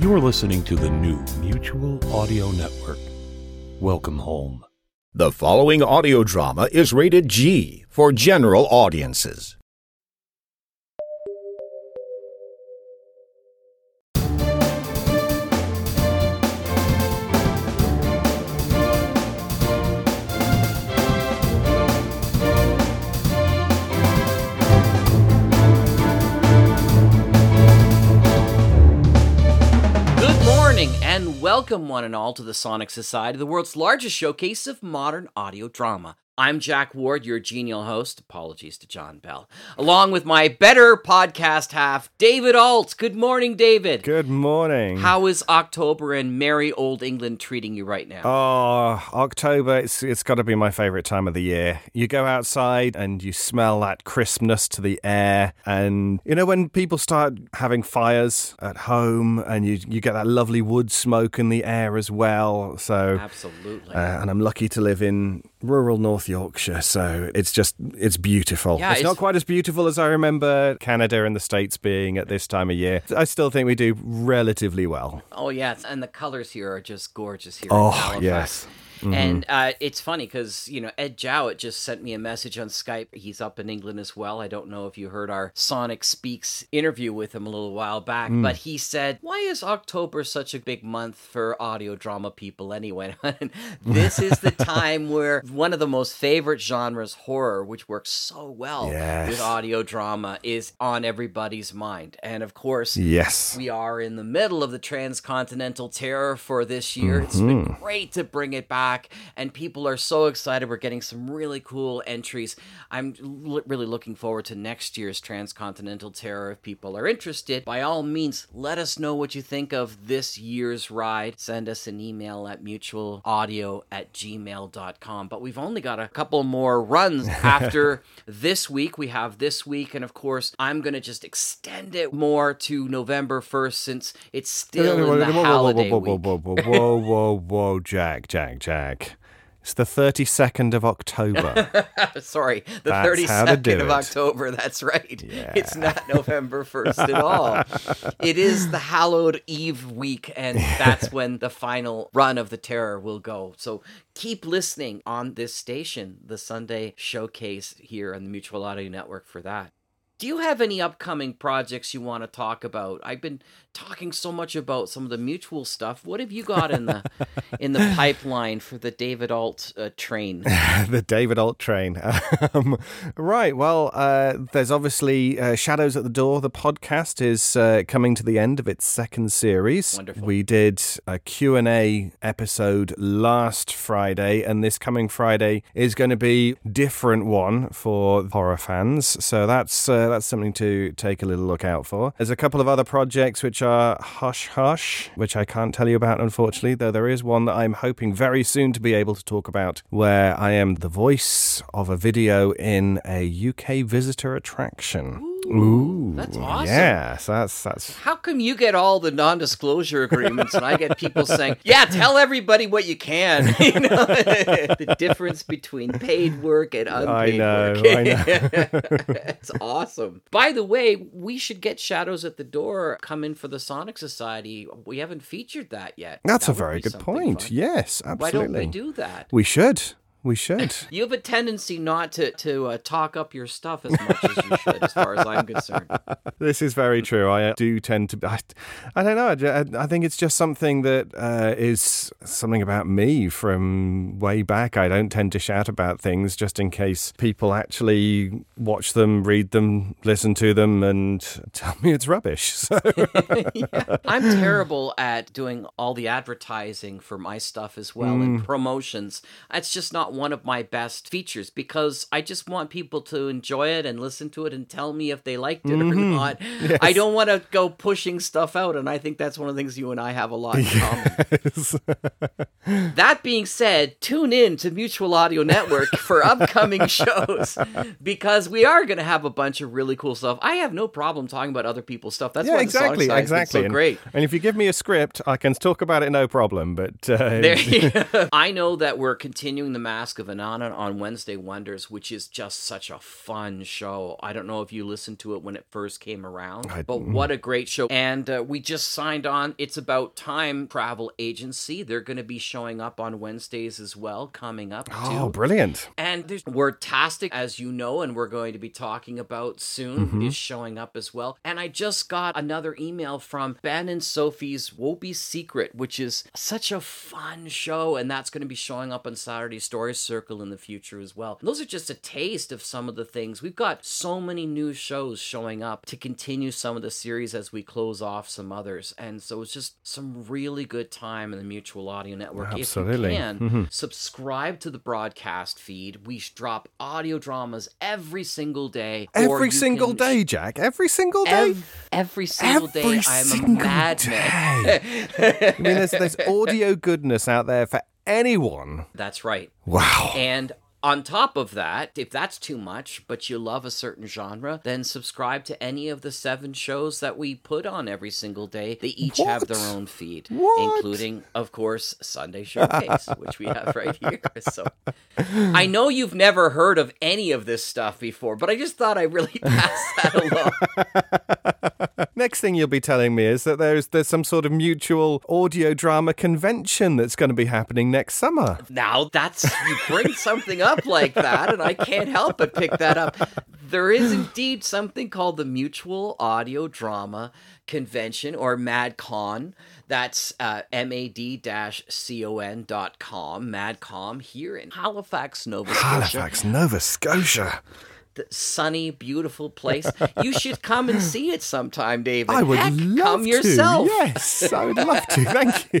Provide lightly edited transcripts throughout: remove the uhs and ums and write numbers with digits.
You're listening to the new Mutual Audio Network. Welcome home. The following audio drama is rated G for general audiences. And welcome one and all to the Sonic Society, the world's largest showcase of modern audio drama. I'm Jack Ward, your genial host. Apologies to John Bell. Along with my better podcast half, David Ault. Good morning, David. Good morning. How is October in merry old England treating you right now? Oh, October, it's got to be my favourite time of the year. You go outside and you smell that crispness to the air. And, you know, when people start having fires at home and you get that lovely wood smoke in the air as well. So absolutely. And I'm lucky to live in rural North Yorkshire, so it's beautiful. Yeah, it's not quite as beautiful as I remember Canada and the States being at this time of year. I still think we do relatively well. Oh, yes, and the colors here are just gorgeous here. Oh, yes. Mm-hmm. And it's funny because, you know, Ed Jowett just sent me a message on Skype. He's up in England as well. I don't know if you heard our Sonic Speaks interview with him a little while back, but he said, why is October such a big month for audio drama people anyway? This is the time where one of the most favorite genres, horror, which works so well with audio drama, is on everybody's mind. And of course, we are in the middle of the Transcontinental Terror for this year. Mm-hmm. It's been great to bring it back. And people are so excited. We're getting some really cool entries. I'm really looking forward to next year's Transcontinental Terror. If people are interested, by all means, let us know what you think of this year's ride. Send us an email at mutualaudio@gmail.com. But we've only got a couple more runs after this week. We have this week. And of course, I'm going to just extend it more to November 1st since it's still in the holiday week. Whoa, Jack. It's the 32nd of October. Sorry, the 32nd of October. That's right. Yeah. It's not November 1st at all. It is the Hallowed Eve week, and that's when the final run of the terror will go. So keep listening on this station, the Sunday Showcase here on the Mutual Audio Network for that. Do you have any upcoming projects you want to talk about? I've been talking so much about some of the Mutual stuff. What have you got in the pipeline for the David Ault train? The David Ault train. Right. Well, there's obviously Shadows at the Door. The podcast is coming to the end of its second series. Wonderful. We did a Q&A episode last Friday, and this coming Friday is going to be a different one for horror fans. So that's something to take a little look out for. There's a couple of other projects which are hush hush, which I can't tell you about, unfortunately, though there is one that I'm hoping very soon to be able to talk about, where I am the voice of a video in a UK visitor attraction. Ooh, that's awesome. Yes, that's. How come you get all the non-disclosure agreements and I get people saying, yeah, tell everybody what you can? You know? The difference between paid work and unpaid work. I know. It's awesome. By the way, we should get Shadows at the Door come in for the Sonic Society. We haven't featured that yet. That's a very good point. Fun. Yes, absolutely. Why don't we do that? We should. You have a tendency not to talk up your stuff as much as you should, as far as I'm concerned. This is very true. I do tend to... I don't know. I think it's just something that is something about me from way back. I don't tend to shout about things just in case people actually watch them, read them, listen to them, and tell me it's rubbish. So. Yeah. I'm terrible at doing all the advertising for my stuff as well and promotions. That's just not not one of my best features because I just want people to enjoy it and listen to it and tell me if they liked it or not. Yes. I don't want to go pushing stuff out, and I think that's one of the things you and I have a lot in common. That being said, tune in to Mutual Audio Network for upcoming shows because we are going to have a bunch of really cool stuff. I have no problem talking about other people's stuff. That's why the Sonic Society is so great. And if you give me a script, I can talk about it no problem. But I know that we're continuing The Mask of Inanna on Wednesday Wonders, which is just such a fun show. I don't know if you listened to it when it first came around, but what a great show. And we just signed on It's About Time Travel Agency. They're going to be showing up on Wednesdays as well, coming up too. Oh, brilliant. And there's Wordtastic, as you know, and we're going to be talking about soon, is showing up as well. And I just got another email from Ben and Sophie's Whoopi Secret, which is such a fun show, and that's going to be showing up on Saturday Story Circle in the future as well. And those are just a taste of some of the things. We've got so many new shows showing up to continue some of the series as we close off some others, and so it's just some really good time in the Mutual Audio Network. Absolutely. If you can, subscribe to the broadcast feed. We drop audio dramas every single day. Every single day, Jack? Every single day? Every single day. I am a madman. I mean, there's audio goodness out there for anyone. That's right. Wow. And on top of that, if that's too much, but you love a certain genre, then subscribe to any of the 7 shows that we put on every single day. They each have their own feed, including, of course, Sunday Showcase, which we have right here. So I know you've never heard of any of this stuff before, but I just thought I really passed that along. Next thing you'll be telling me is that there's some sort of mutual audio drama convention that's going to be happening next summer. Now, you bring something up like that, and I can't help but pick that up. There is indeed something called the Mutual Audio Drama Convention, or MadCon. That's mad-con.com, MadCon, here in Halifax, Nova Scotia. The sunny, beautiful place. You should come and see it sometime, David. I would love to. Come yourself. Yes, I would love to. Thank you.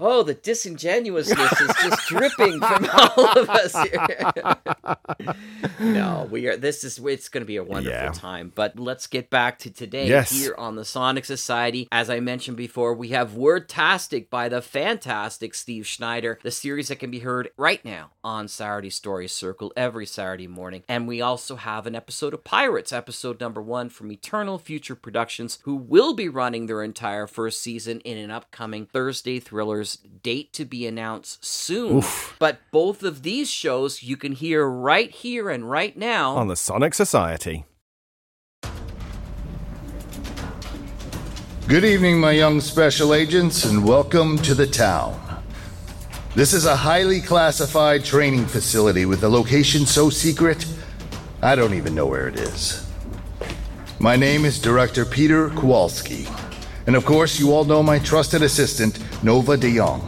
Oh, the disingenuousness is just dripping from all of us here. It's going to be a wonderful time. But let's get back to today here on the Sonic Society. As I mentioned before, we have Wordtastic by the fantastic Steve Schneider, the series that can be heard right now on Saturday Story Circle every Saturday morning. And we also have an episode of Pirates, episode number 1 from Eternal Future Productions, who will be running their entire first season in an upcoming Thursday Thrillers date to be announced soon. Oof. But both of these shows you can hear right here and right now on the Sonic Society. Good evening, my young special agents, and welcome to the town. This is a highly classified training facility with a location so secret, I don't even know where it is. My name is Director Peter Kowalski, and of course you all know my trusted assistant, Nova de Jong,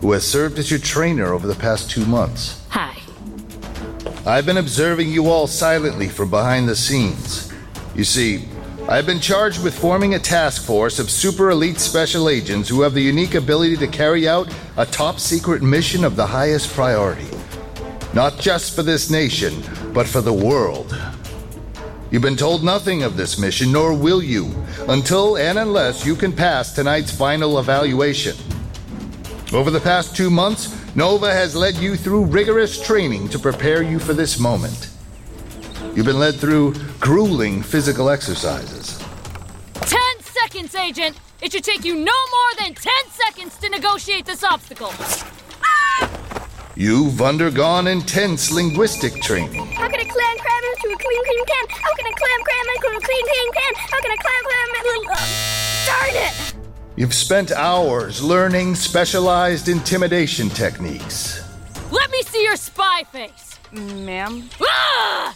who has served as your trainer over the past 2 months. Hi. I've been observing you all silently from behind the scenes. You see, I've been charged with forming a task force of super elite special agents who have the unique ability to carry out a top secret mission of the highest priority. Not just for this nation, but for the world. You've been told nothing of this mission, nor will you, until and unless you can pass tonight's final evaluation. Over the past 2 months, Nova has led you through rigorous training to prepare you for this moment. You've been led through grueling physical exercises. 10 seconds, Agent! It should take you no more than 10 seconds to negotiate this obstacle. Ah! You've undergone intense linguistic training. How can a clam cram into a clean can? How can a clam cram into a clean can? How can a clam cram... Darn it! You've spent hours learning specialized intimidation techniques. Let me see your spy face. Ma'am? Ah!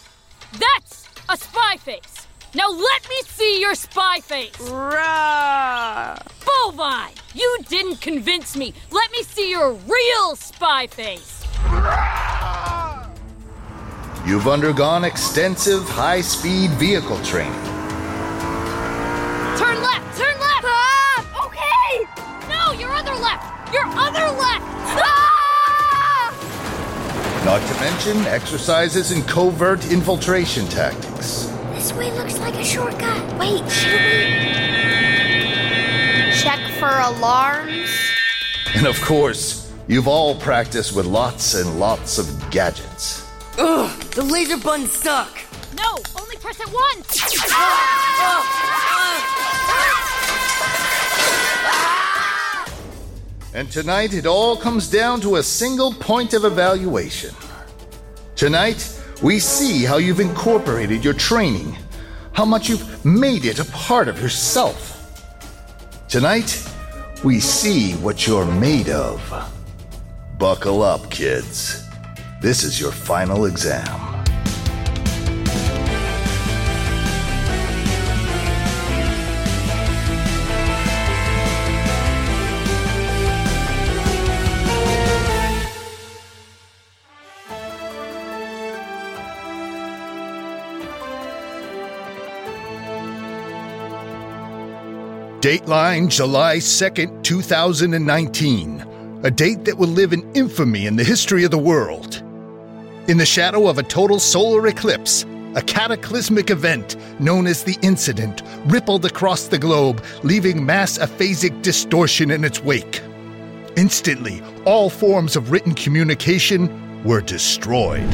That's a spy face. Now let me see your spy face. Rah! Bovine, you didn't convince me. Let me see your real spy face. Rah! You've undergone extensive high-speed vehicle training. Turn left, turn left. Ah! Okay. No, your other left. Your other left. Ah! Not to mention exercises in covert infiltration tactics. This way looks like a shortcut. Wait, should we check for alarms? And of course, you've all practiced with lots and lots of gadgets. Ugh, the laser buns suck. No, only press it once. And tonight, it all comes down to a single point of evaluation. Tonight, we see how you've incorporated your training, how much you've made it a part of yourself. Tonight, we see what you're made of. Buckle up, kids. This is your final exam. Dateline, July 2nd, 2019. A date that will live in infamy in the history of the world. In the shadow of a total solar eclipse, a cataclysmic event known as the incident rippled across the globe, leaving mass aphasic distortion in its wake. Instantly, all forms of written communication were destroyed.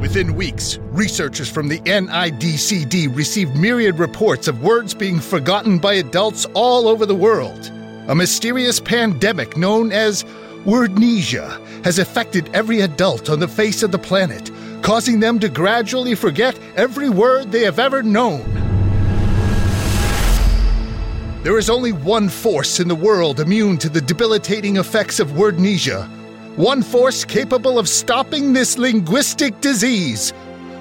Within weeks, researchers from the NIDCD received myriad reports of words being forgotten by adults all over the world. A mysterious pandemic known as Wordnesia has affected every adult on the face of the planet, causing them to gradually forget every word they have ever known. There is only one force in the world immune to the debilitating effects of Wordnesia. One force capable of stopping this linguistic disease.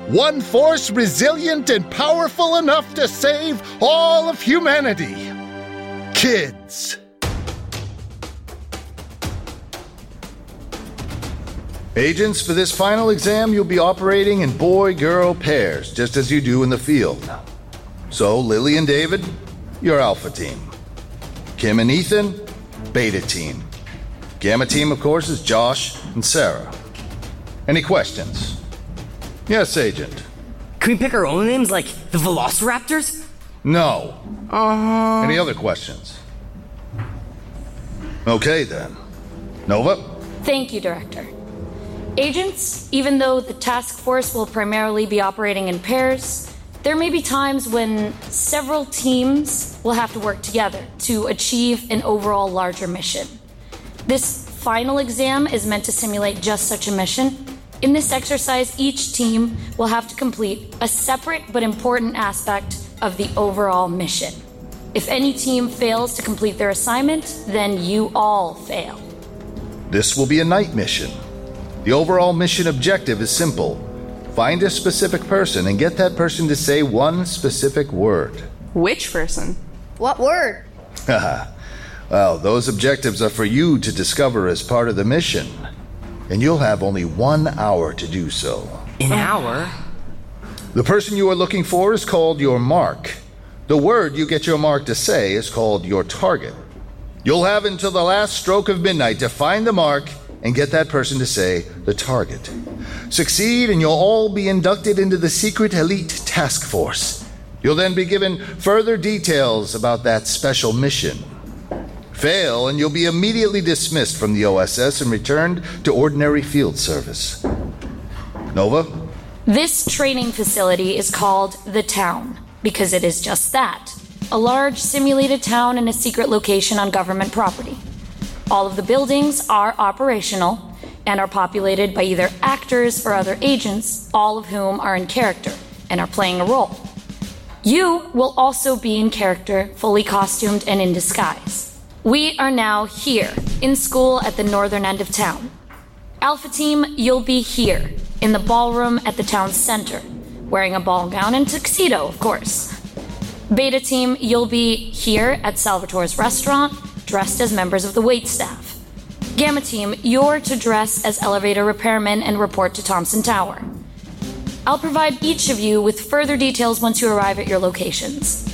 One force resilient and powerful enough to save all of humanity. Kids. Agents, for this final exam, you'll be operating in boy-girl pairs, just as you do in the field. So, Lily and David, your alpha team. Kim and Ethan, beta team. Gamma team, of course, is Josh and Sarah. Any questions? Yes, Agent. Can we pick our own names, like the Velociraptors? No. Any other questions? Okay, then. Nova? Thank you, Director. Agents, even though the task force will primarily be operating in pairs, there may be times when several teams will have to work together to achieve an overall larger mission. This final exam is meant to simulate just such a mission. In this exercise, each team will have to complete a separate but important aspect of the overall mission. If any team fails to complete their assignment, then you all fail. This will be a night mission. The overall mission objective is simple. Find a specific person and get that person to say one specific word. Which person? What word? Haha. Well, those objectives are for you to discover as part of the mission. And you'll have only 1 hour to do so. An hour? The person you are looking for is called your mark. The word you get your mark to say is called your target. You'll have until the last stroke of midnight to find the mark and get that person to say the target. Succeed and you'll all be inducted into the secret elite task force. You'll then be given further details about that special mission. Fail, and you'll be immediately dismissed from the OSS and returned to ordinary field service. Nova? This training facility is called The Town, because it is just that. A large simulated town in a secret location on government property. All of the buildings are operational and are populated by either actors or other agents, all of whom are in character and are playing a role. You will also be in character, fully costumed and in disguise. We are now here, in school at the northern end of town. Alpha Team, you'll be here, in the ballroom at the town center, wearing a ball gown and tuxedo, of course. Beta Team, you'll be here at Salvatore's restaurant, dressed as members of the waitstaff. Gamma Team, you're to dress as elevator repairmen and report to Thompson Tower. I'll provide each of you with further details once you arrive at your locations.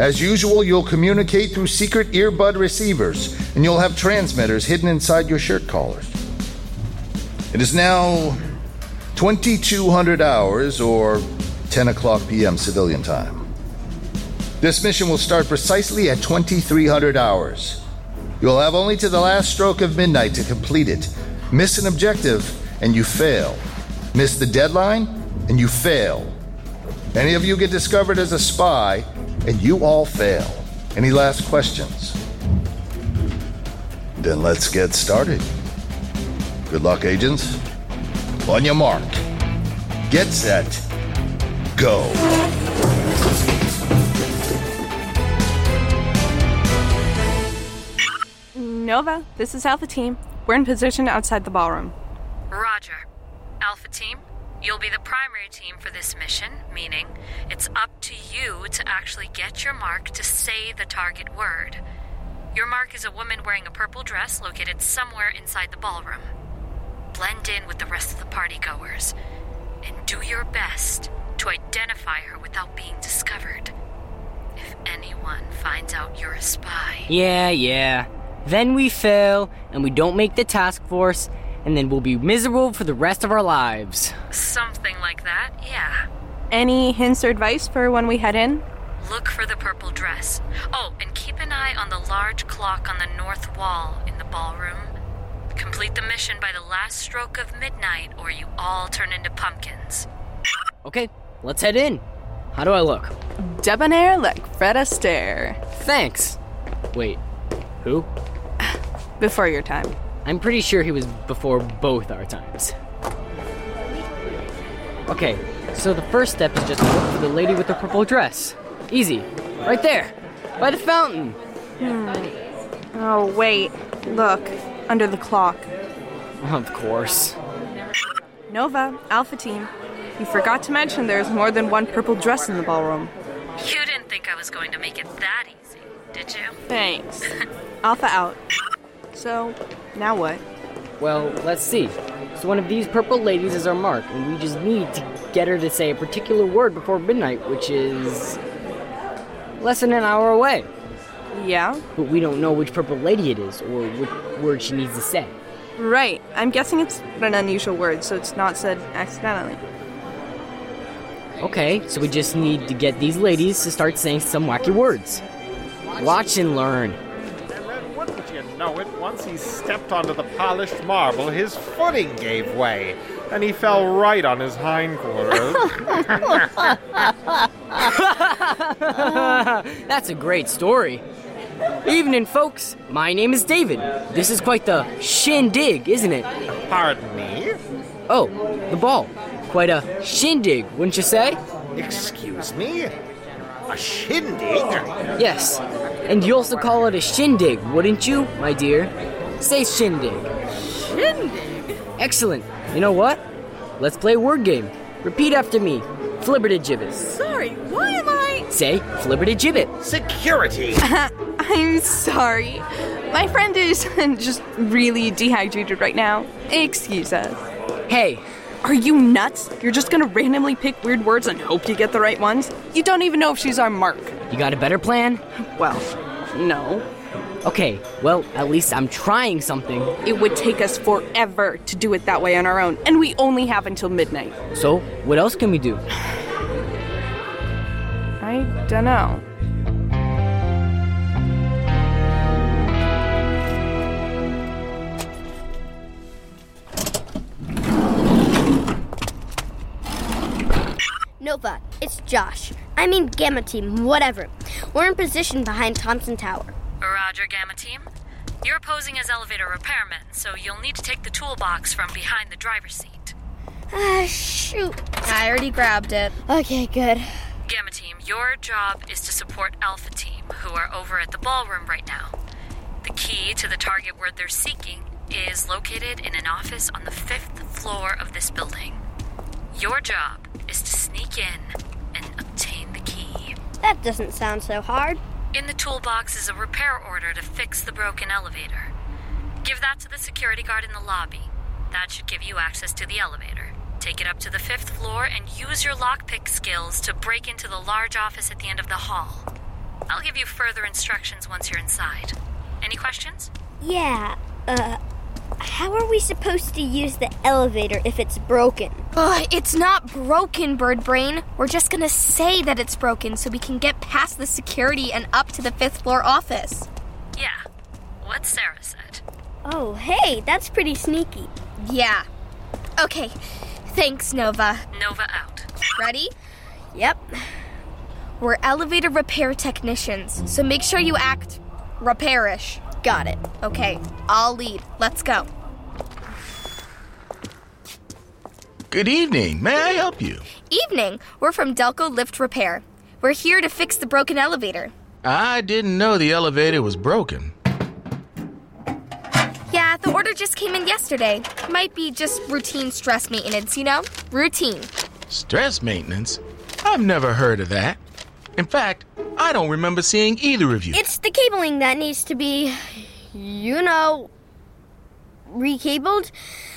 As usual, you'll communicate through secret earbud receivers, and you'll have transmitters hidden inside your shirt collars. It is now 2200 hours, or 10 o'clock p.m. civilian time. This mission will start precisely at 2300 hours. You'll have only to the last stroke of midnight to complete it. Miss an objective, and you fail. Miss the deadline, and you fail. Any of you get discovered as a spy, and you all fail. Any last questions? Then let's get started. Good luck, agents. On your mark. Get set. Go. Nova, this is Alpha Team. We're in position outside the ballroom. Roger. Alpha Team, you'll be the primary team for this mission, meaning it's up to you to actually get your mark to say the target word. Your mark is a woman wearing a purple dress located somewhere inside the ballroom. Blend in with the rest of the partygoers, and do your best to identify her without being discovered. If anyone finds out you're a spy... Yeah. Then we fail, and we don't make the task force, and then we'll be miserable for the rest of our lives. Something like that, yeah. Any hints or advice for when we head in? Look for the purple dress. Oh, and keep an eye on the large clock on the north wall in the ballroom. Complete the mission by the last stroke of midnight, or you all turn into pumpkins. Okay, let's head in. How do I look? Debonair like Fred Astaire. Thanks. Wait, who? Before your time. I'm pretty sure he was before both our times. Okay, so the first step is just to look for the lady with the purple dress. Easy. Right there. By the fountain. Oh, wait. Look. Under the clock. Of course. Nova, Alpha Team. You forgot to mention there's more than one purple dress in the ballroom. You didn't think I was going to make it that easy, did you? Thanks. Alpha out. So, now what? Well, let's see. So one of these purple ladies is our mark, and we just need to get her to say a particular word before midnight, which is... less than an hour away. Yeah? But we don't know which purple lady it is, or which word she needs to say. Right. I'm guessing it's an unusual word, so it's not said accidentally. Okay, so we just need to get these ladies to start saying some wacky words. Watch and learn. No, it once he stepped onto the polished marble, his footing gave way, and he fell right on his hindquarters. That's a great story. Evening, folks. My name is David. This is quite the shindig, isn't it? Pardon me? Oh, the ball. Quite a shindig, wouldn't you say? Excuse me? A shindig? Yes. And you also call it a shindig, wouldn't you, my dear? Say shindig. Shindig? Excellent. You know what? Let's play a word game. Repeat after me. Flibbertigibbet. Sorry, why am I... Say flibbertigibbet. Security. I'm sorry. My friend is just really dehydrated right now. Excuse us. Hey. Are you nuts? You're just gonna randomly pick weird words and hope you get the right ones? You don't even know if she's our mark. You got a better plan? Well, no. Okay, well, at least I'm trying something. It would take us forever to do it that way on our own, and we only have until midnight. So, what else can we do? I don't know. Nova, it's Josh. I mean Gamma Team, whatever. We're in position behind Thompson Tower. Roger, Gamma Team. You're posing as elevator repairmen, so you'll need to take the toolbox from behind the driver's seat. Shoot. I already grabbed it. Okay, good. Gamma Team, your job is to support Alpha Team, who are over at the ballroom right now. The key to the target word they're seeking is located in an office on the 5th floor of this building. Your job is to sneak in and obtain the key. That doesn't sound so hard. In the toolbox is a repair order to fix the broken elevator. Give that to the security guard in the lobby. That should give you access to the elevator. Take it up to the 5th floor and use your lockpick skills to break into the large office at the end of the hall. I'll give you further instructions once you're inside. Any questions? Yeah, how are we supposed to use the elevator if it's broken? It's not broken, Birdbrain. We're just gonna say that it's broken so we can get past the security and up to the 5th floor office. Yeah, what Sarah said. Oh, hey, that's pretty sneaky. Yeah. Okay, thanks, Nova. Nova out. Ready? Yep. We're elevator repair technicians, so make sure you act repairish. Got it. Okay, I'll lead. Let's go. Good evening. May I help you? Evening. We're from Delco Lift Repair. We're here to fix the broken elevator. I didn't know the elevator was broken. Yeah, the order just came in yesterday. Might be just routine stress maintenance, you know? Routine. Stress maintenance? I've never heard of that. In fact, I don't remember seeing either of you. It's the cabling that needs to be, recabled.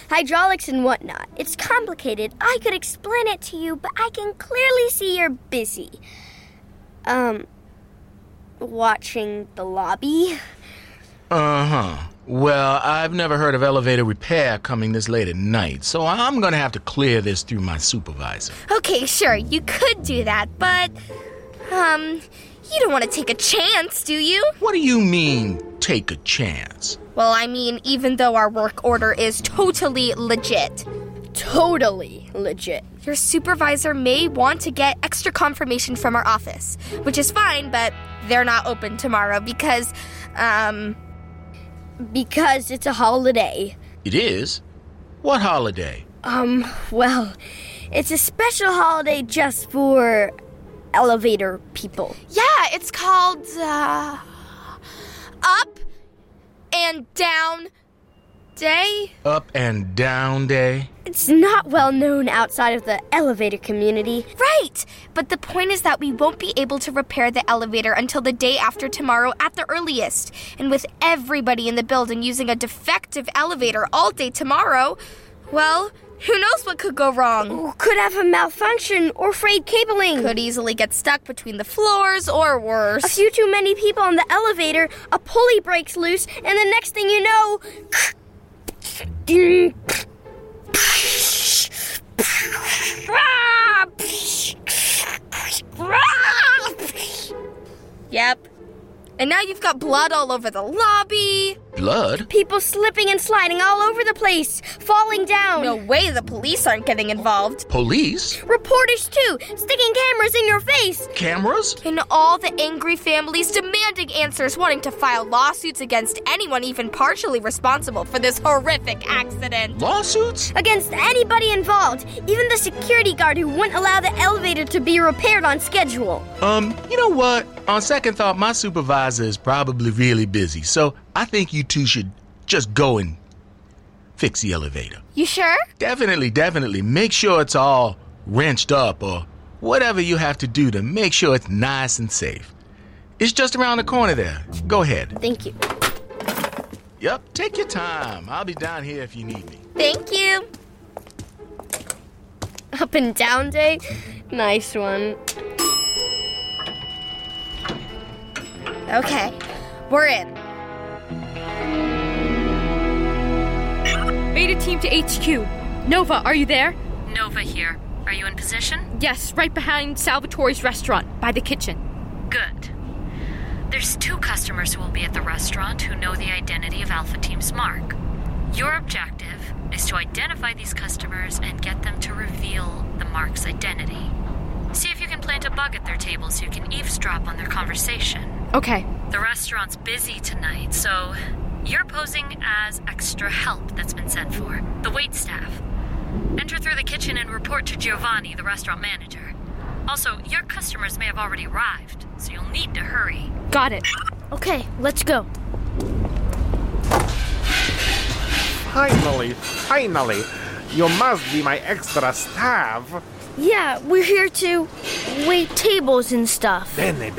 Hydraulics and whatnot. It's complicated. I could explain it to you, but I can clearly see you're busy. Watching the lobby? Uh-huh. Well, I've never heard of elevator repair coming this late at night, so I'm going to have to clear this through my supervisor. Okay, sure, you could do that, but, you don't want to take a chance, do you? What do you mean, take a chance? Well, I mean, even though our work order is totally legit. Totally legit. Your supervisor may want to get extra confirmation from our office, which is fine, but they're not open tomorrow because, because it's a holiday. It is? What holiday? Well, it's a special holiday just for elevator people. Yeah, it's called, Up and Down Day? Up and Down Day? It's not well known outside of the elevator community. Right! But the point is that we won't be able to repair the elevator until the day after tomorrow at the earliest. And with everybody in the building using a defective elevator all day tomorrow, well, who knows what could go wrong? Ooh, could have a malfunction or frayed cabling. Could easily get stuck between the floors or worse. A few too many people in the elevator, a pulley breaks loose, and the next thing you know... Yep. And now you've got blood all over the lobby. Blood? People slipping and sliding all over the place, falling down. No way the police aren't getting involved. Police? Reporters, too, sticking cameras in your face. Cameras? And all the angry families demanding answers, wanting to file lawsuits against anyone even partially responsible for this horrific accident. Lawsuits? Against anybody involved, even the security guard who wouldn't allow the elevator to be repaired on schedule. You know what? On second thought, my supervisor is probably really busy, so I think you two should just go and fix the elevator. You sure? Definitely, definitely. Make sure it's all wrenched up or whatever you have to do to make sure it's nice and safe. It's just around the corner there. Go ahead. Thank you. Yep, take your time. I'll be down here if you need me. Thank you. Up and Down Day? Nice one. Okay, we're in. Beta team to HQ. Nova, are you there? Nova here. Are you in position? Yes, right behind Salvatore's restaurant, by the kitchen. Good. There's 2 customers who will be at the restaurant who know the identity of Alpha Team's mark. Your objective is to identify these customers and get them to reveal the mark's identity. See if you can plant a bug at their table so you can eavesdrop on their conversation. Okay. The restaurant's busy tonight, so you're posing as extra help that's been sent for. The waitstaff. Enter through the kitchen and report to Giovanni, the restaurant manager. Also, your customers may have already arrived, so you'll need to hurry. Got it. Okay, let's go. Finally. You must be my extra staff. Yeah, we're here to wait tables and stuff. Bene.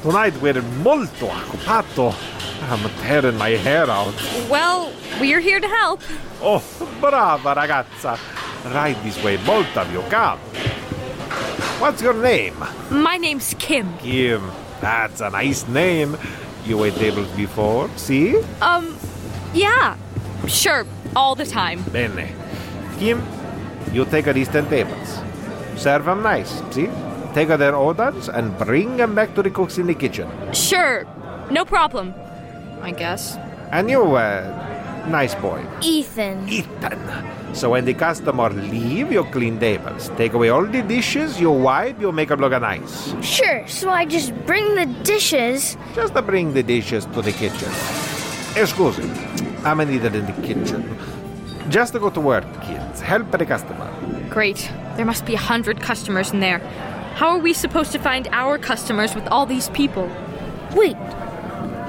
Tonight we're molto occupato. I'm tearing my hair out. Well, we're here to help. Oh, brava ragazza. Right this way, both of you, come. What's your name? My name's Kim. That's a nice name. You were tabled before, see? Yeah. Sure, all the time. Bene. Kim, you take her Eastern tables. Serve them nice, see? Take her their orders and bring them back to the cooks in the kitchen. Sure. No problem. I guess. And you, nice boy. Ethan. So when the customer leave, you clean tables. Take away all the dishes, you wipe, you make them look nice. Sure, so I just bring the dishes. Just bring the dishes to the kitchen. Excuse me, I'm needed in the kitchen. Just to go to work, kids. Help the customer. Great. There must be 100 customers in there. How are we supposed to find our customers with all these people? Wait,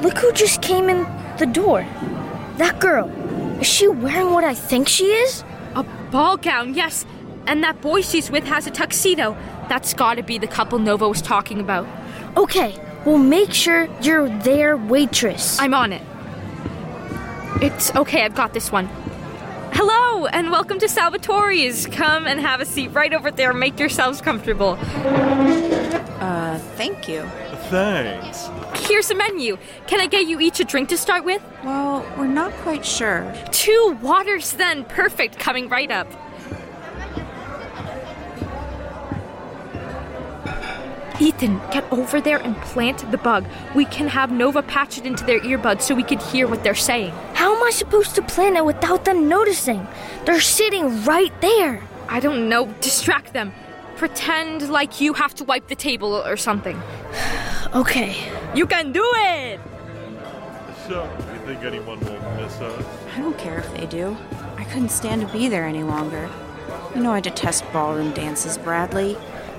look who just came in the door. That girl, is she wearing what I think she is? A ball gown, yes. And that boy she's with has a tuxedo. That's gotta be the couple Nova was talking about. Okay, well make sure you're their waitress. I'm on it. It's okay, I've got this one. Hello, and welcome to Salvatore's. Come and have a seat right over there. Make yourselves comfortable. Thank you. Thanks. Here's the menu. Can I get you each a drink to start with? Well, we're not quite sure. 2 waters then. Perfect. Coming right up. Ethan, get over there and plant the bug. We can have Nova patch it into their earbuds so we could hear what they're saying. How am I supposed to plant it without them noticing? They're sitting right there. I don't know. Distract them. Pretend like you have to wipe the table or something. Okay. You can do it! So, do you think anyone will miss us? I don't care if they do. I couldn't stand to be there any longer. You know I detest ballroom dances, Bradley.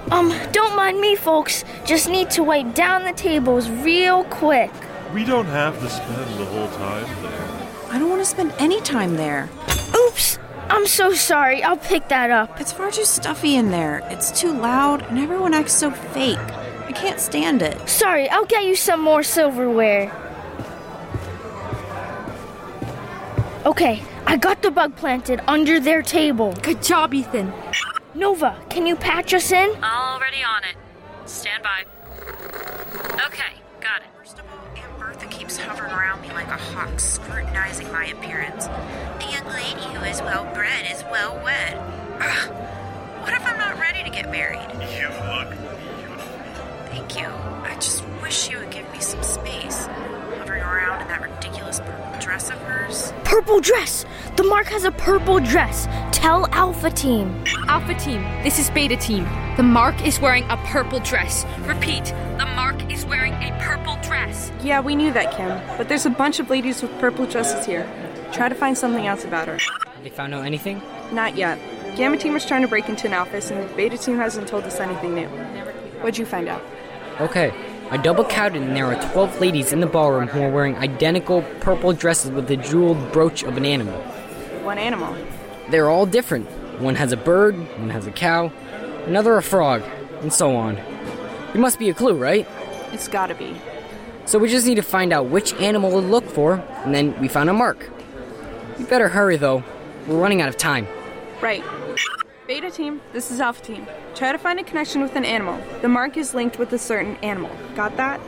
Don't mind me, folks. Just need to wipe down the tables real quick. We don't have to spend the whole time there. I don't want to spend any time there. Oops! I'm so sorry. I'll pick that up. It's far too stuffy in there. It's too loud, and everyone acts so fake. I can't stand it. Sorry, I'll get you some more silverware. Okay, I got the bug planted under their table. Good job, Ethan. Nova, can you patch us in? Already on it. Stand by. Okay, got it. First of all, Aunt Bertha keeps hovering around me like a hawk, scrutinizing my appearance. A young lady who is well-bred is well-wed. What if I'm not ready to get married? You look beautiful. Thank you. I just wish you would give me some space. Hovering around in that ridiculous purple dress of hers. Purple dress! The Mark has a purple dress. Tell Alpha Team. Alpha Team, this is Beta Team. The Mark is wearing a purple dress. Repeat, the Mark is wearing a purple dress. Yeah, we knew that, Kim. But there's a bunch of ladies with purple dresses here. Try to find something else about her. They found out anything? Not yet. Gamma Team was trying to break into an office, and the Beta Team hasn't told us anything new. What'd you find out? Okay, I double counted, and there are 12 ladies in the ballroom who are wearing identical purple dresses with the jeweled brooch of an animal. What animal? They're all different. One has a bird, one has a cow, another a frog, and so on. There must be a clue, right? It's gotta be. So we just need to find out which animal to look for, and then we found a mark. You better hurry, though. We're running out of time. Right. Beta Team, this is Alpha Team. Try to find a connection with an animal. The mark is linked with a certain animal. Got that?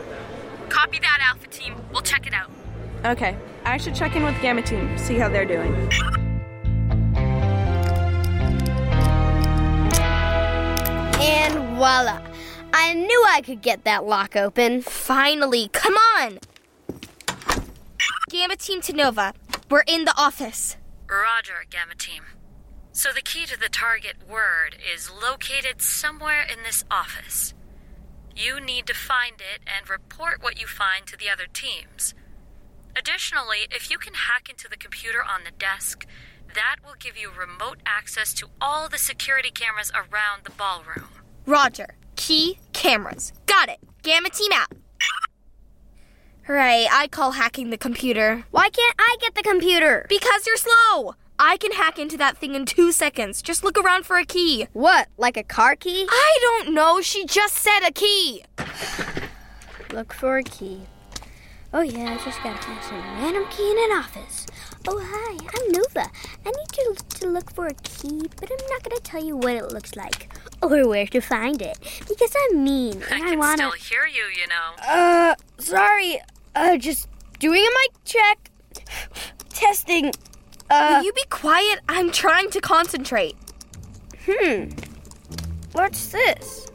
Copy that, Alpha Team. We'll check it out. Okay. I should check in with Gamma Team, see how they're doing. And voila. I knew I could get that lock open. Finally. Come on! Gamma Team to Nova. We're in the office. Roger, Gamma Team. So the key to the target word is located somewhere in this office. You need to find it and report what you find to the other teams. Additionally, if you can hack into the computer on the desk, that will give you remote access to all the security cameras around the ballroom. Roger. Key cameras. Got it. Gamma Team out. Hooray, I call hacking the computer. Why can't I get the computer? Because you're slow. I can hack into that thing in 2 seconds. Just look around for a key. What, like a car key? I don't know. She just said a key. Look for a key. Oh yeah, I just gotta find some random key in an office. Oh hi, I'm Nova. I need you to look for a key, but I'm not gonna tell you what it looks like or where to find it because I'm mean. I can still hear you, you know. Sorry. Just doing a mic check. Testing. Will you be quiet? I'm trying to concentrate. What's this?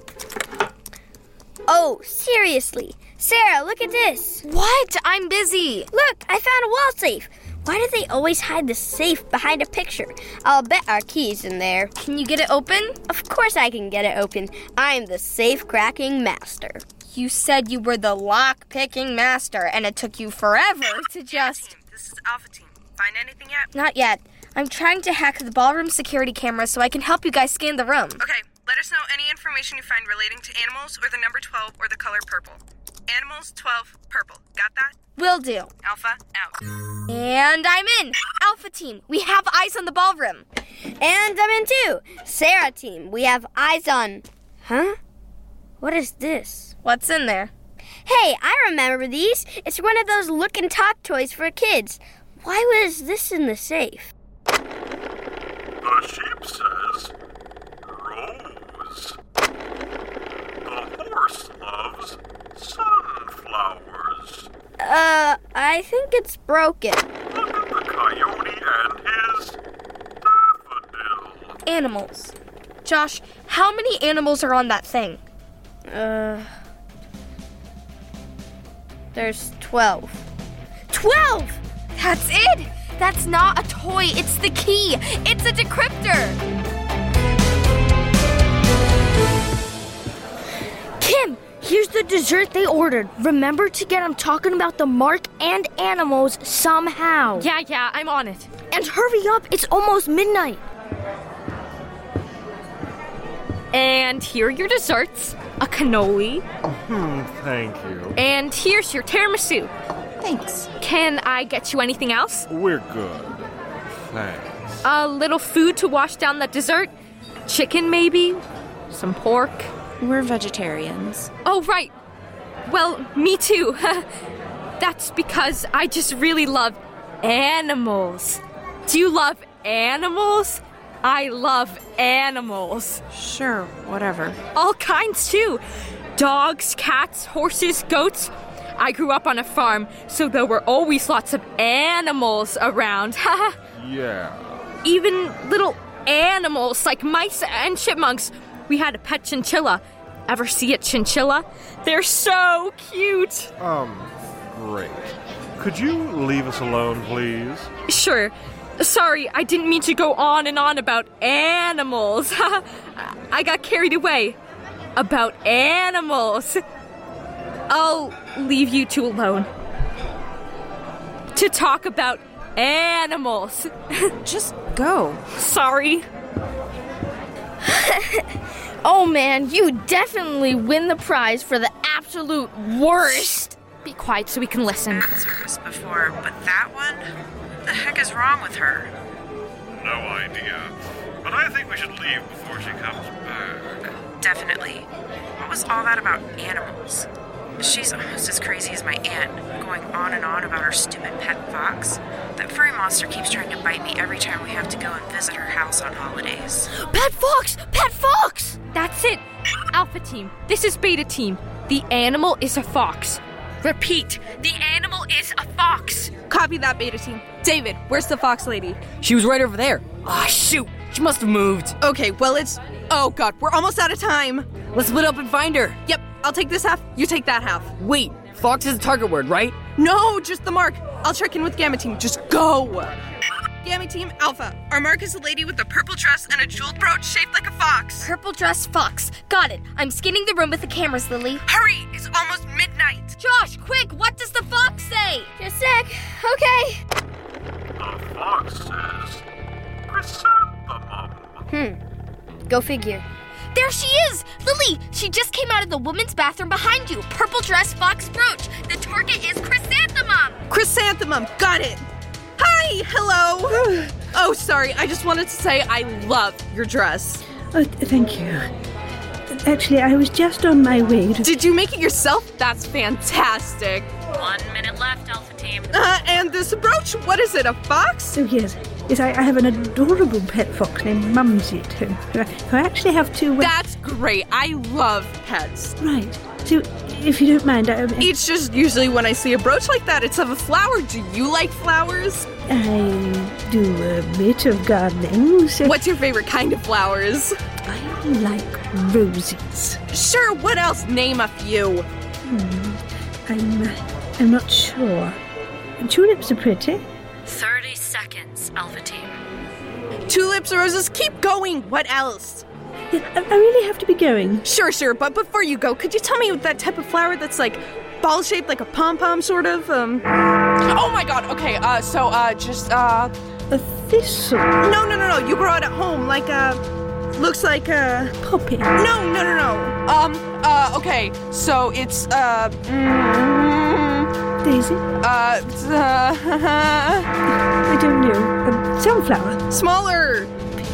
Oh, seriously. Sarah, look at this. What? I'm busy. Look, I found a wall safe. Why do they always hide the safe behind a picture? I'll bet our key's in there. Can you get it open? Of course I can get it open. I'm the safe-cracking master. You said you were the lock-picking master, and it took you forever to just... This is Alpha Team. Find anything yet? Not yet. I'm trying to hack the ballroom security camera so I can help you guys scan the room. Okay, let us know any information you find relating to animals or the number 12 or the color purple. Animals, 12, purple. Got that? Will do. Alpha, out. And I'm in. Alpha Team, we have eyes on the ballroom. And I'm in too. Sarah Team, we have eyes on... Huh? What is this? What's in there? Hey, I remember these. It's one of those look and talk toys for kids. Why was this in the safe? The sheep says, rose. The horse loves sunflowers. I think it's broken. Look at the coyote and his daffodil. Animals. Josh, how many animals are on that thing? There's 12. 12! That's it! That's not a toy, it's the key! It's a decryptor! Kim, here's the dessert they ordered. Remember to get them talking about the mark and animals somehow. Yeah, I'm on it. And hurry up, it's almost midnight. And here are your desserts. A cannoli. Thank you. And here's your tiramisu. Thanks. Can I get you anything else? We're good. Thanks. A little food to wash down that dessert? Chicken, maybe? Some pork? We're vegetarians. Oh, right. Well, me too. That's because I just really love animals. Do you love animals? I love animals. Sure, whatever. All kinds, too. Dogs, cats, horses, goats... I grew up on a farm, so there were always lots of animals around. Yeah. Even little animals like mice and chipmunks. We had a pet chinchilla. Ever see a chinchilla? They're so cute. Great. Could you leave us alone, please? Sure. Sorry, I didn't mean to go on and on about animals. I got carried away. About animals. I'll leave you two alone to talk about animals. Just go. Sorry. Oh man, you definitely win the prize for the absolute worst. Be quiet so we can listen. Answers before, but that one? What the heck is wrong with her? No idea. But I think we should leave before she comes back. Definitely. What was all that about animals? She's almost as crazy as my aunt, going on and on about her stupid pet fox. That furry monster keeps trying to bite me every time we have to go and visit her house on holidays. Pet fox! Pet fox! That's it. Alpha Team, this is Beta Team. The animal is a fox. Repeat, the animal is a fox. Copy that, Beta Team. David, where's the fox lady? She was right over there. Ah, shoot. She must have moved. Okay, well, it's... Oh, God, we're almost out of time. Let's split up and find her. Yep. I'll take this half, you take that half. Wait, fox is the target word, right? No, just the mark. I'll check in with Gamma Team. Just go. Gamma Team, Alpha. Our mark is a lady with a purple dress and a jeweled brooch shaped like a fox. Purple dress fox. Got it. I'm scanning the room with the cameras, Lily. Hurry, it's almost midnight. Josh, quick, what does the fox say? Just a sec. Okay. The fox says, chrysanthemum. Go figure. There she is! Lily, she just came out of the woman's bathroom behind you. Purple dress, fox brooch. The target is Chrysanthemum. Chrysanthemum, got it. Hi, hello. Oh, sorry, I just wanted to say I love your dress. Oh, thank you. Actually, I was just on my way to... Did you make it yourself? That's fantastic. 1 minute left, Alpha Team. And this brooch, what is it, a fox? Oh, yes, I have an adorable pet fox named Mumsy at home. I actually have two... That's great. I love pets. Right. So, if you don't mind, it's just usually when I see a brooch like that, it's of a flower. Do you like flowers? I do a bit of gardening. So what's your favorite kind of flowers? I like roses. Sure, what else? Name a few. I'm not sure. Tulips are pretty. 30 seconds, Alpha Team. Tulips, roses, keep going. What else? I really have to be going. Sure, but before you go, could you tell me that type of flower that's like ball-shaped, like a pom-pom sort of? Oh my god, okay, so a thistle. No, you grow it at home, like looks like a... Poppy. No. Okay, so it's, Daisy? I don't know. Sunflower. Smaller.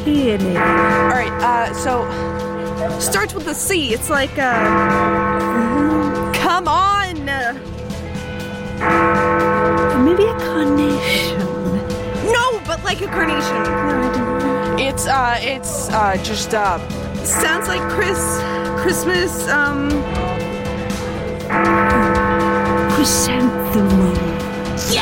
Peony. Alright, so... Starts with a C. It's like, Come on! Maybe a carnation. No, but like a carnation. No, I don't know. It's Sounds like Christmas, Chrysanthemum. Yes!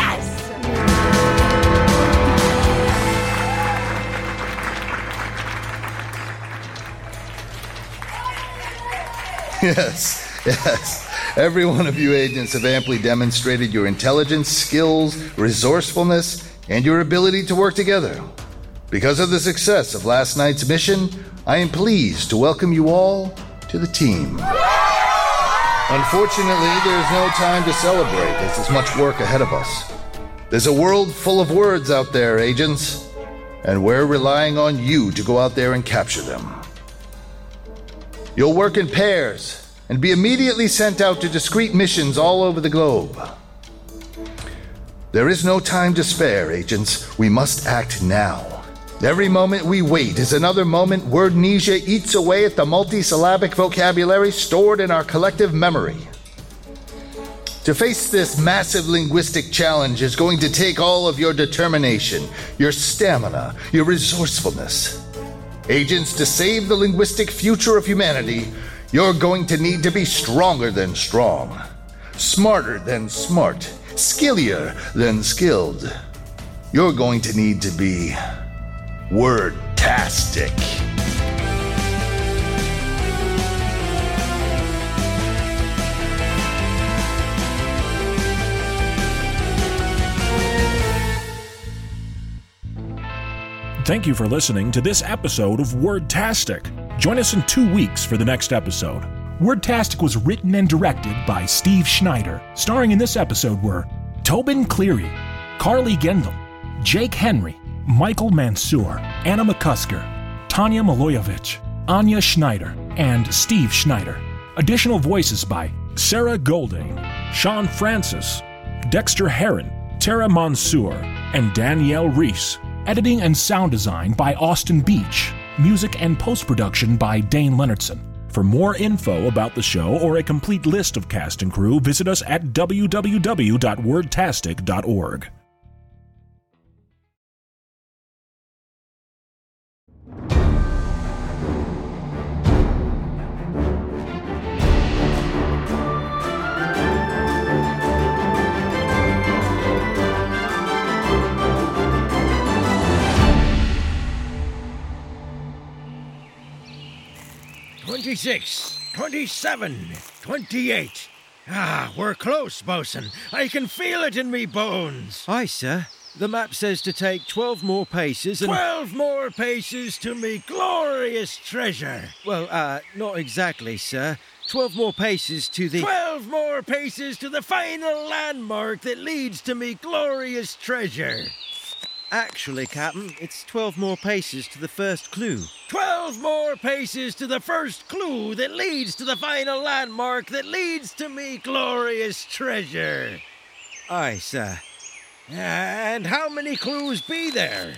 Yes. Every one of you agents have amply demonstrated your intelligence, skills, resourcefulness, and your ability to work together. Because of the success of last night's mission, I am pleased to welcome you all to the team. Unfortunately, there is no time to celebrate, as there's much work ahead of us. There's a world full of words out there, agents, and we're relying on you to go out there and capture them. You'll work in pairs and be immediately sent out to discrete missions all over the globe. There is no time to spare, agents. We must act now. Every moment we wait is another moment Wordnesia eats away at the multisyllabic vocabulary stored in our collective memory. To face this massive linguistic challenge is going to take all of your determination, your stamina, your resourcefulness. Agents, to save the linguistic future of humanity, you're going to need to be stronger than strong, smarter than smart, skillier than skilled. You're going to need to be... Wordtastic. Thank you for listening to this episode of Wordtastic. Join us in 2 weeks for the next episode. Wordtastic was written and directed by Steve Schneider. Starring in this episode were Tobin Cleary, Carly Gendel, Jake Henry, Michael Mansour, Anna McCusker, Tanya Maloyevich, Anya Schneider, and Steve Schneider. Additional voices by Sarah Golding, Sean Francis, Dexter Heron, Tara Mansour, and Danielle Reese. Editing and sound design by Austin Beach. Music and post-production by Dane Leonardson. For more info about the show or a complete list of cast and crew, visit us at www.wordtastic.org. "'26, 27, 28. Ah, we're close, Bosun. I can feel it in me bones." "Aye, sir. The map says to take 12 more paces and..." "12 more paces to me glorious treasure." "Well, not exactly, sir. 12 more paces to the..." "12 more paces to the final landmark that leads to me glorious treasure." "Actually, Captain, it's 12 more paces to the first clue." 12 more paces to the first clue that leads to the final landmark that leads to me glorious treasure." "Aye, sir." "And how many clues be there?"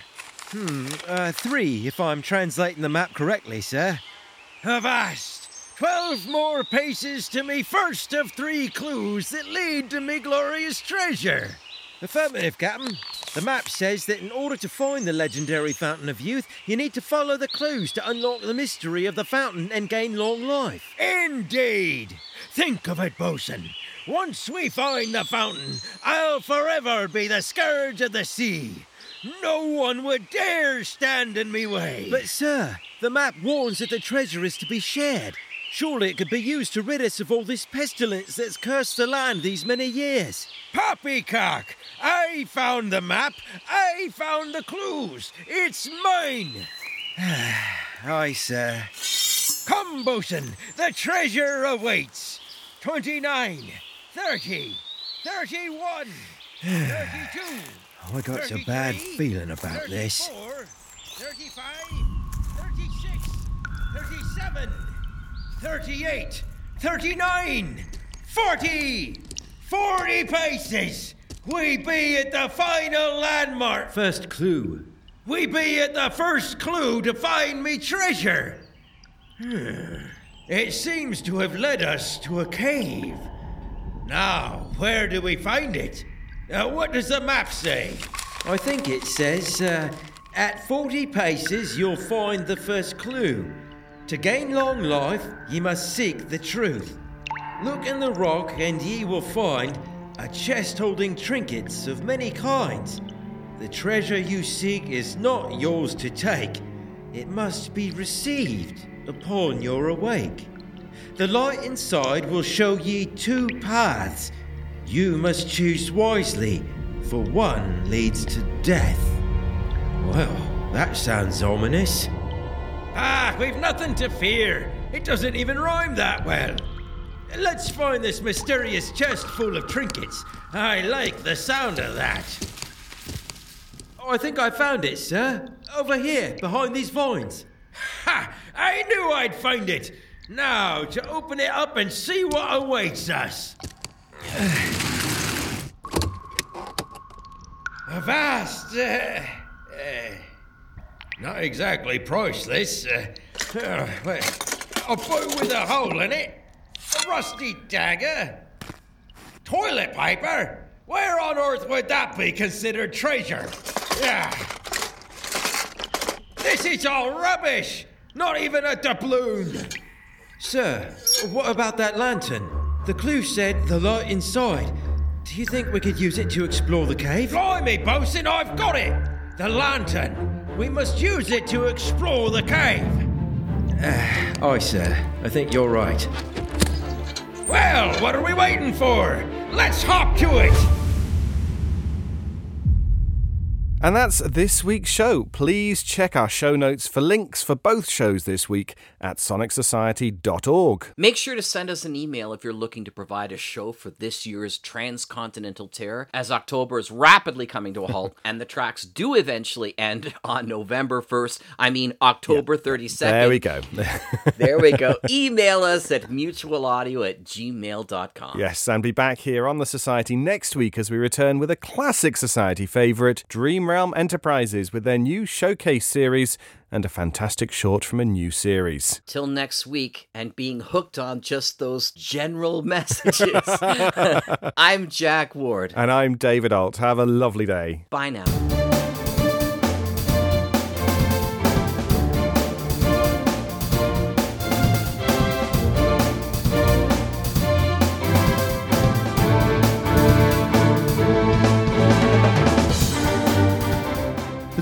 "Three, if I'm translating the map correctly, sir." "Avast! 12 more paces to me first of three clues that lead to me glorious treasure. Affirmative, Captain. The map says that in order to find the legendary Fountain of Youth, you need to follow the clues to unlock the mystery of the fountain and gain long life. Indeed! Think of it, Bosun. Once we find the fountain, I'll forever be the scourge of the sea. No one would dare stand in me way. But, sir, the map warns that the treasure is to be shared. Surely it could be used to rid us of all this pestilence that's cursed the land these many years. Poppycock! I found the map. I found the clues. It's mine. Aye, sir. Come, Bosun, the treasure awaits. 29, 30, 31, 32... Oh, I got a bad feeling about this. 35, 36, 37, 38, 39, 40! 40 paces! We be at the final landmark! First clue. We be at the first clue to find me treasure! It seems to have led us to a cave. Now, where do we find it? What does the map say? I think it says, at 40 paces you'll find the first clue. To gain long life, ye must seek the truth. Look in the rock and ye will find a chest holding trinkets of many kinds. The treasure you seek is not yours to take. It must be received upon your awake. The light inside will show ye two paths. You must choose wisely, for one leads to death. Well, that sounds ominous. Ah, we've nothing to fear. It doesn't even rhyme that well. Let's find this mysterious chest full of trinkets. I like the sound of that. Oh, I think I found it, sir. Over here, behind these vines. Ha! I knew I'd find it. Now, to open it up and see what awaits us. A vast, not exactly priceless, a bow with a hole in it, a rusty dagger, toilet paper. Where on earth would that be considered treasure? This is all rubbish, not even a doubloon. Sir, what about that lantern? The clue said the light inside. Do you think we could use it to explore the cave? Blimey, Bosun, I've got it! The lantern. We must use it to explore the cave. Aye, sir. I think you're right. Well, what are we waiting for? Let's hop to it! And that's this week's show. Please check our show notes for links for both shows this week at sonicsociety.org. Make sure to send us an email if you're looking to provide a show for this year's Transcontinental Terror, as October is rapidly coming to a halt, and the tracks do eventually end on November 1st. I mean, October 32nd. There we go. There we go. Email us at mutualaudio@gmail.com. Yes, and be back here on the Society next week as we return with a classic Society favourite, Dream Realm Enterprises, with their new showcase series and a fantastic short from a new series. Till next week, and being hooked on just those general messages. I'm Jack Ward. And I'm David Ault. Have a lovely day. Bye now. The